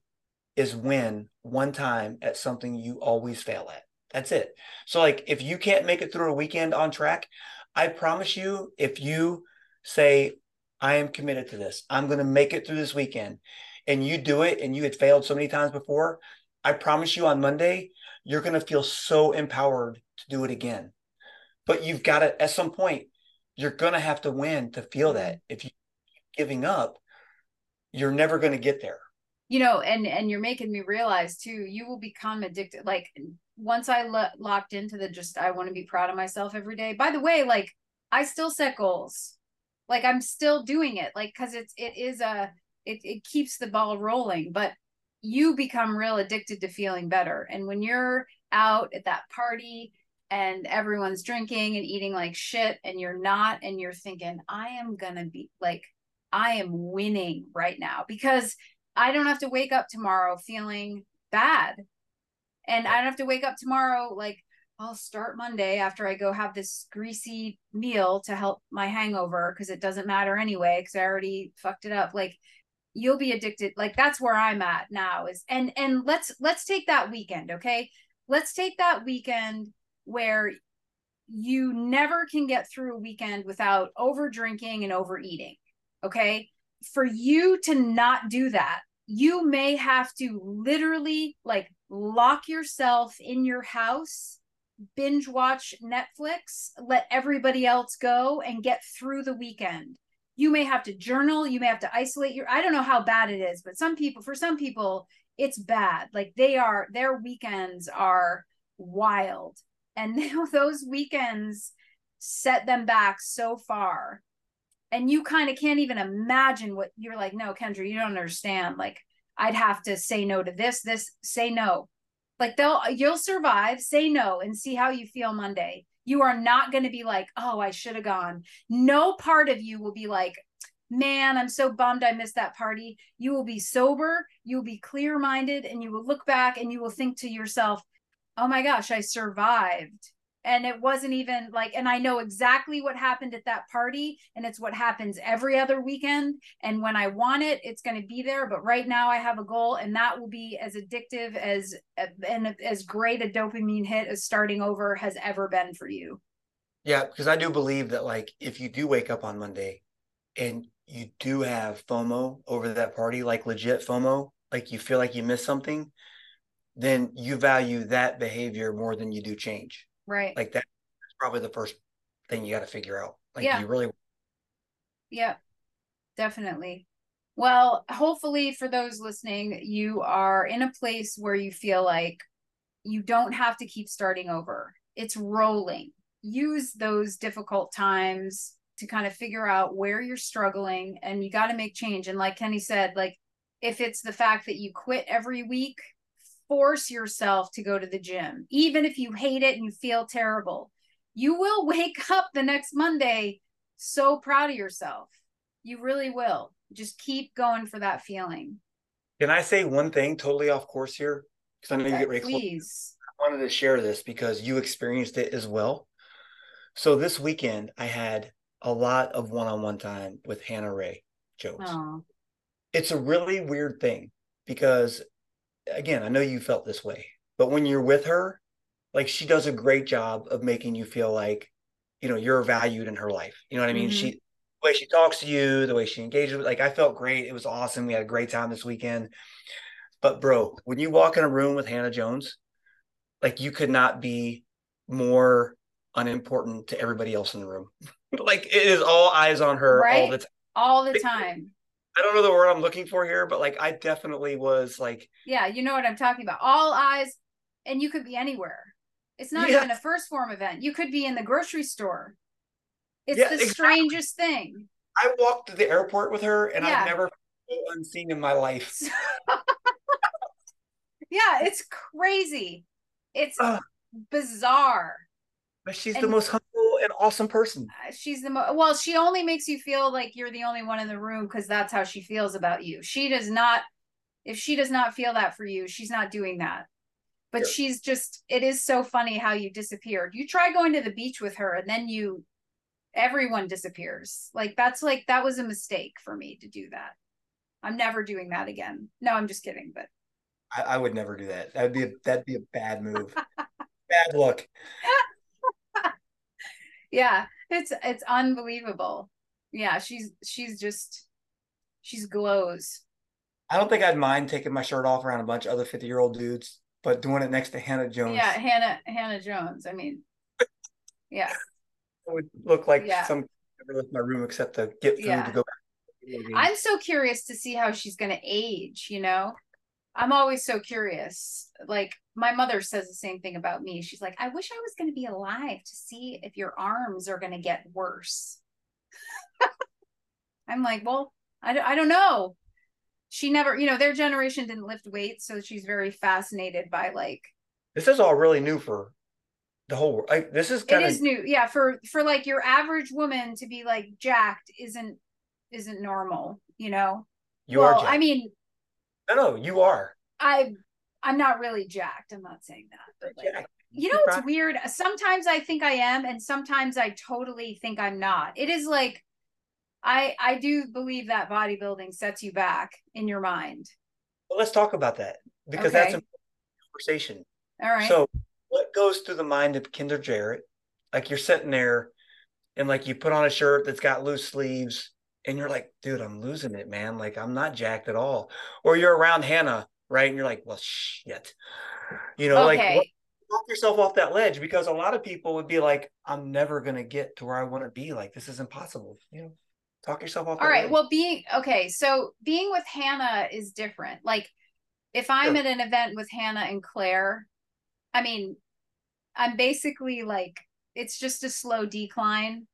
is win one time at something you always fail at. That's it. So like, if you can't make it through a weekend on track, I promise you, if you say, I am committed to this, I'm going to make it through this weekend, and you do it, and you had failed so many times before, I promise you on Monday, you're going to feel so empowered to do it again. But you've got to, at some point, you're going to have to win to feel that. If you're giving up, you're never going to get there. You know, and you're making me realize too, you will become addicted. Like, once I locked into the, just, I want to be proud of myself every day. By the way, like, I still set goals. Like, I'm still doing it. Like, cause it keeps the ball rolling, but you become real addicted to feeling better. And when you're out at that party and everyone's drinking and eating like shit and you're not, and you're thinking, I am going to be like, I am winning right now because I don't have to wake up tomorrow feeling bad. And I don't have to wake up tomorrow like, I'll start Monday after I go have this greasy meal to help my hangover, because it doesn't matter anyway, because I already fucked it up. Like, you'll be addicted. Like, that's where I'm at now is, and let's take that weekend. Okay. Let's take that weekend where you never can get through a weekend without over drinking and overeating. Okay. For you to not do that, you may have to literally like lock yourself in your house, binge watch Netflix, let everybody else go, and get through the weekend. You may have to journal. You may have to isolate your, I don't know how bad it is, but some people, for some people, it's bad. Like their weekends are wild. And those weekends set them back so far. And you kind of can't even imagine what you're like, no, Kendra, you don't understand. Like, I'd have to say no to this, say no. Like you'll survive, say no, and see how you feel Monday. You are not going to be like, oh, I should have gone. No part of you will be like, man, I'm so bummed I missed that party. You will be sober, you'll be clear-minded, and you will look back and you will think to yourself, oh my gosh, I survived. And it wasn't even like, and I know exactly what happened at that party, and it's what happens every other weekend. And when I want it, it's going to be there. But right now I have a goal, and that will be as addictive as, and as great a dopamine hit as starting over has ever been for you. Yeah. Because I do believe that like, if you do wake up on Monday and you do have FOMO over that party, like legit FOMO, like you feel like you missed something, then you value that behavior more than you do change. Right. Like that's probably the first thing you got to figure out. Like, yeah. You really. Yeah, definitely. Well, hopefully for those listening, you are in a place where you feel like you don't have to keep starting over. It's rolling. Use those difficult times to kind of figure out where you're struggling, and you got to make change. And like Kenny said, like if it's the fact that you quit every week, force yourself to go to the gym. Even if you hate it and you feel terrible, you will wake up the next Monday so proud of yourself. You really will. Just keep going for that feeling. Can I say one thing totally off course here? Because I know you get really close. I wanted to share this because you experienced it as well. So this weekend, I had a lot of one-on-one time with Hannah Ray Jones. Aww. It's a really weird thing because, again, I know you felt this way, but when you're with her, like she does a great job of making you feel like, you know, you're valued in her life. You know what I mean? Mm-hmm. The way she talks to you, the way she engages with, like I felt great. It was awesome. We had a great time this weekend. But bro, when you walk in a room with Hannah Jones, like you could not be more unimportant to everybody else in the room. Like it is all eyes on her, right? All the time. All the time. I don't know the word I'm looking for here, but like, I definitely was like, yeah, you know what I'm talking about. All eyes, and you could be anywhere. It's not even a First Phorm event. You could be in the grocery store. It's strangest thing. I walked to the airport with her and I've never felt unseen in my life. Yeah. It's crazy. It's bizarre. But she's the most humble and awesome person. She's the most, well, she only makes you feel like you're the only one in the room because that's how she feels about you. She does not, if she does not feel that for you, she's not doing that. But sure. She's just, it is so funny how you disappeared. You try going to the beach with her and then you, everyone disappears. Like, that's like, that was a mistake for me to do that. I'm never doing that again. No, I'm just kidding, but. I would never do that. That'd be a bad move. Bad look. Yeah, it's unbelievable. Yeah, she glows. I don't think I'd mind taking my shirt off around a bunch of other 50-year-old dudes, but doing it next to Hannah Jones. Yeah, Hannah Jones. I mean, yeah. It would look like some never left my room except to get food to go back. I'm so curious to see how she's going to age, you know? I'm always so curious. Like, my mother says the same thing about me. She's like, I wish I was going to be alive to see if your arms are going to get worse. I'm like, well, I don't know. She never, you know, their generation didn't lift weights. So she's very fascinated by, like. This is all really new for the whole world. Like, this is kind of. It is new. Yeah. For like your average woman to be like jacked isn't normal, you know? You are jacked. I mean. No, you are. I'm not really jacked. I'm not saying that. But like, you know, it's weird. Sometimes I think I am, and sometimes I totally think I'm not. It is like, I do believe that bodybuilding sets you back in your mind. Well, let's talk about that, because that's a conversation. All right. So what goes through the mind of Kendra Jarratt? Like, you're sitting there and like you put on a shirt that's got loose sleeves. And you're like, dude, I'm losing it, man. Like, I'm not jacked at all. Or you're around Hannah, right? And you're like, well, shit. You know, like, walk yourself off that ledge, because a lot of people would be like, I'm never going to get to where I want to be. Like, this is impossible. You know, talk yourself off. All right. Ledge. Well, being with Hannah is different. Like, if I'm at an event with Hannah and Claire, I mean, I'm basically like, it's just a slow decline.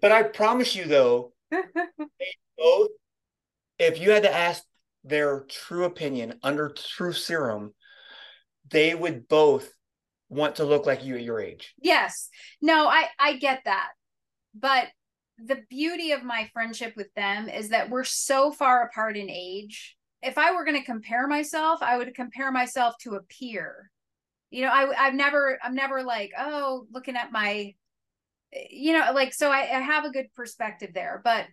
But I promise you, though, both, if you had to ask their true opinion under true serum, they would both want to look like you at your age. Yes. No, I get that. But the beauty of my friendship with them is that we're so far apart in age. If I were going to compare myself, I would compare myself to a peer. You know, I'm never like, oh, looking at my... You know, like, so I have a good perspective there. But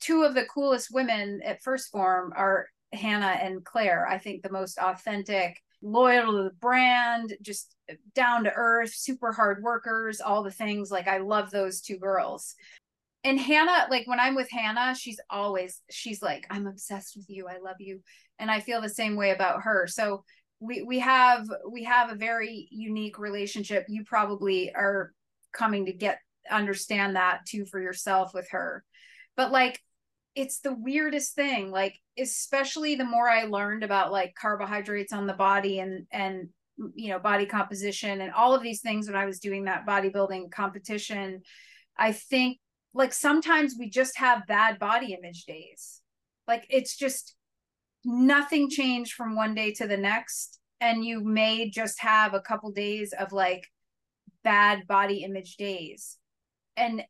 two of the coolest women at First Phorm are Hannah and Claire. I think the most authentic, loyal to the brand, just down to earth, super hard workers, all the things. Like, I love those two girls. And Hannah, like, when I'm with Hannah, she's like, I'm obsessed with you. I love you. And I feel the same way about her. So we have a very unique relationship. You probably are coming to understand that too for yourself with her. But like, it's the weirdest thing, like, especially the more I learned about like carbohydrates on the body and you know, body composition and all of these things when I was doing that bodybuilding competition, I think like sometimes we just have bad body image days. Like, it's just nothing changed from one day to the next, and you may just have a couple days of like bad body image days. And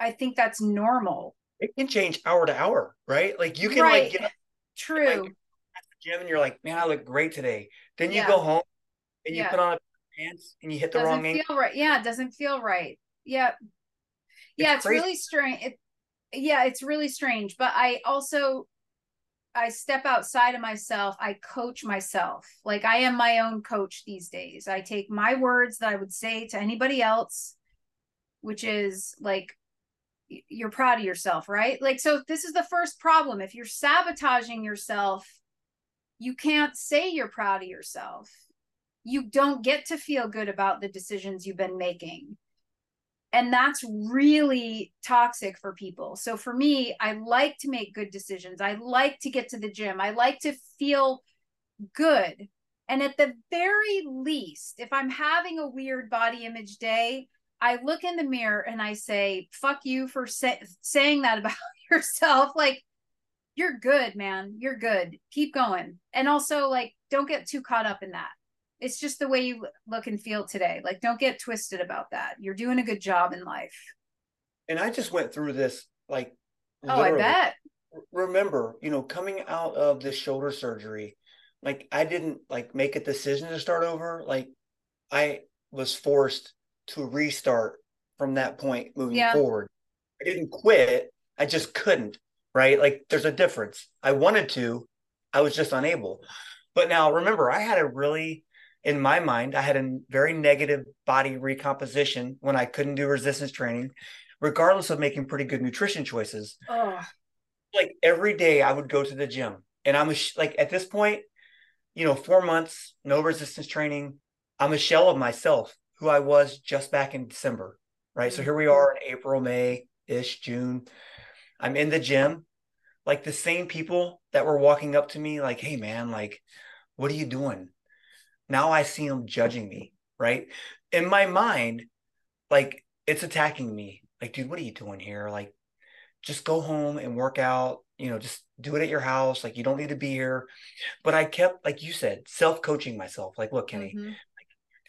I think that's normal. It can change hour to hour, right? Like, you can like get up, true, like, at the gym, and you're like, man, I look great today. Then you go home and you put on pants and you hit the wrong angle. Right. Yeah, it doesn't feel right. Yeah. Yeah, it's really strange. It's really strange. But I step outside of myself. I coach myself. Like, I am my own coach these days. I take my words that I would say to anybody else, which is like, you're proud of yourself, right? Like, so this is the first problem. If you're sabotaging yourself, you can't say you're proud of yourself. You don't get to feel good about the decisions you've been making. And that's really toxic for people. So for me, I like to make good decisions. I like to get to the gym. I like to feel good. And at the very least, if I'm having a weird body image day, I look in the mirror and I say, fuck you for saying that about yourself. Like, you're good, man. You're good. Keep going. And also, like, don't get too caught up in that. It's just the way you look and feel today. Like, don't get twisted about that. You're doing a good job in life. And I just went through this, like, literally. I bet. Remember, you know, coming out of this shoulder surgery, like, I didn't like make a decision to start over. Like, I was forced to restart from that point moving forward. I didn't quit. I just couldn't, right? Like, there's a difference. I wanted to, I was just unable. But now remember, I had a really, in my mind, I had a very negative body recomposition when I couldn't do resistance training, regardless of making pretty good nutrition choices. Oh. Like, every day I would go to the gym, and I'm like, at this point, you know, 4 months, no resistance training. I'm a shell of myself who I was just back in December, right? Mm-hmm. So here we are in April, May-ish, June. I'm in the gym. Like, the same people that were walking up to me like, hey man, like, what are you doing? Now I see them judging me, right? In my mind, like, it's attacking me. Like, dude, what are you doing here? Like, just go home and work out, you know, just do it at your house. Like, you don't need to be here. But I kept, like you said, self-coaching myself. Like, look, Kenny, mm-hmm. like,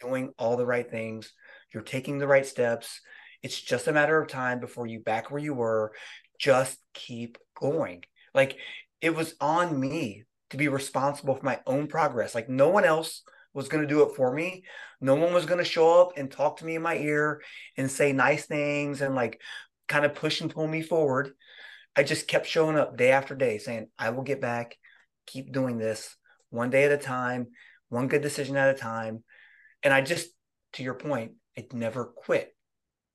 you're doing all the right things. You're taking the right steps. It's just a matter of time before you back where you were. Just keep going. Like, it was on me to be responsible for my own progress. Like, no one else was going to do it for me. No one was going to show up and talk to me in my ear and say nice things and, like, kind of push and pull me forward. I just kept showing up day after day saying, I will get back, keep doing this one day at a time, one good decision at a time. And I just, to your point, I never quit,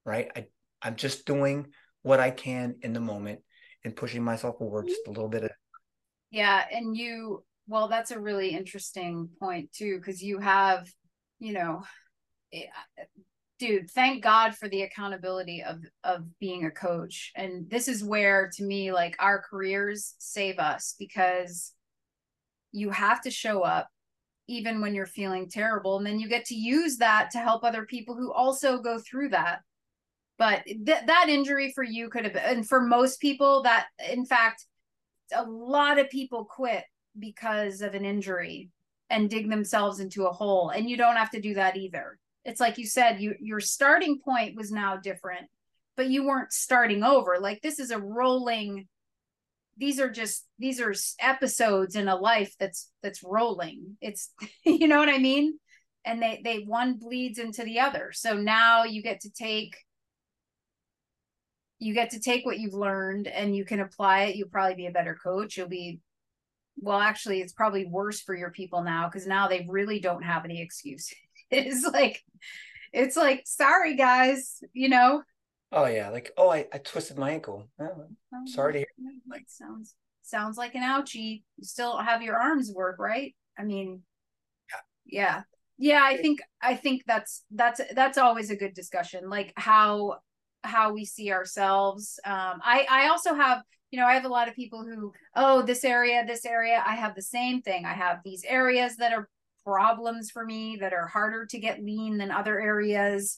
right? I'm just doing what I can in the moment and pushing myself forward just a little bit. Yeah. And you, well, that's a really interesting point too, because you have, you know, dude, thank God for the accountability of being a coach. And this is where, to me, like, our careers save us, because you have to show up even when you're feeling terrible. And then you get to use that to help other people who also go through that. But that injury for you could have been, and for most people, that, in fact, a lot of people quit because of an injury and dig themselves into a hole. And you don't have to do that either. It's like you said, your starting point was now different, but you weren't starting over. Like, this is a rolling, these are episodes in a life that's rolling. It's, you know what I mean? And they one bleeds into the other. So now you get to take what you've learned and you can apply it. You'll probably be a better coach. Well, actually, it's probably worse for your people now, because now they really don't have any excuse. It's like, sorry guys, you know? Oh yeah. Like, oh, I twisted my ankle. Oh, sorry to hear. Like, sounds like an ouchie. You still have your arms work, right? I mean, yeah. I think that's always a good discussion. Like, how we see ourselves. I also have, you know, I have a lot of people who, oh, this area, I have the same thing. I have these areas that are problems for me that are harder to get lean than other areas.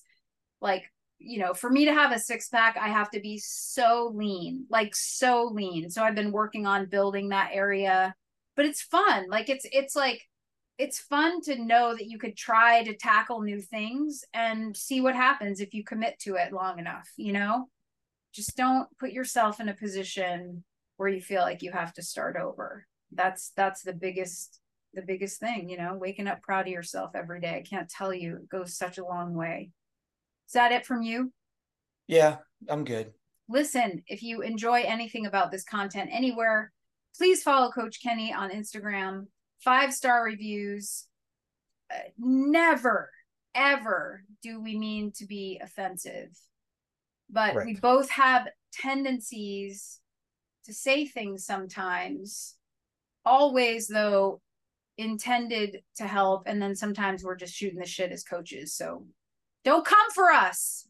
Like, you know, for me to have a six-pack, I have to be so lean, like so lean. So I've been working on building that area, but it's fun. Like, it's fun to know that you could try to tackle new things and see what happens if you commit to it long enough, you know? Just don't put yourself in a position where you feel like you have to start over. That's the biggest thing, you know, waking up proud of yourself every day. I can't tell you, it goes such a long way. Is that it from you? Yeah, I'm good. Listen, if you enjoy anything about this content anywhere, please follow Coach Kenny on Instagram. 5-star reviews. Never, ever do we mean to be offensive, but right. We both have tendencies to say things sometimes, always though, intended to help, and then sometimes we're just shooting the shit as coaches. So don't come for us.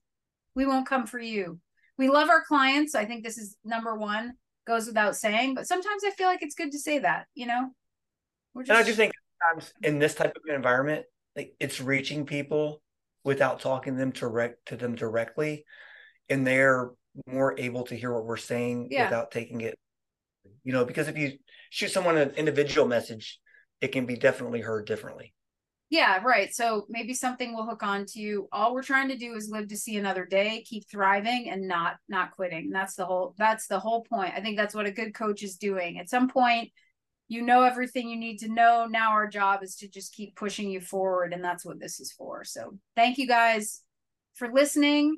We won't come for you. We love our clients. I think this is number one, goes without saying, but sometimes I feel like it's good to say that, you know? And I do think sometimes in this type of environment, like, it's reaching people without talking to them directly, and they're more able to hear what we're saying without taking it, you know, because if you shoot someone an individual message, it can be definitely heard differently. Yeah, right. So maybe something will hook on to you. All we're trying to do is live to see another day, keep thriving and not quitting. That's the whole point. I think that's what a good coach is doing. At some point, you know everything you need to know. Now our job is to just keep pushing you forward. And that's what this is for. So thank you guys for listening,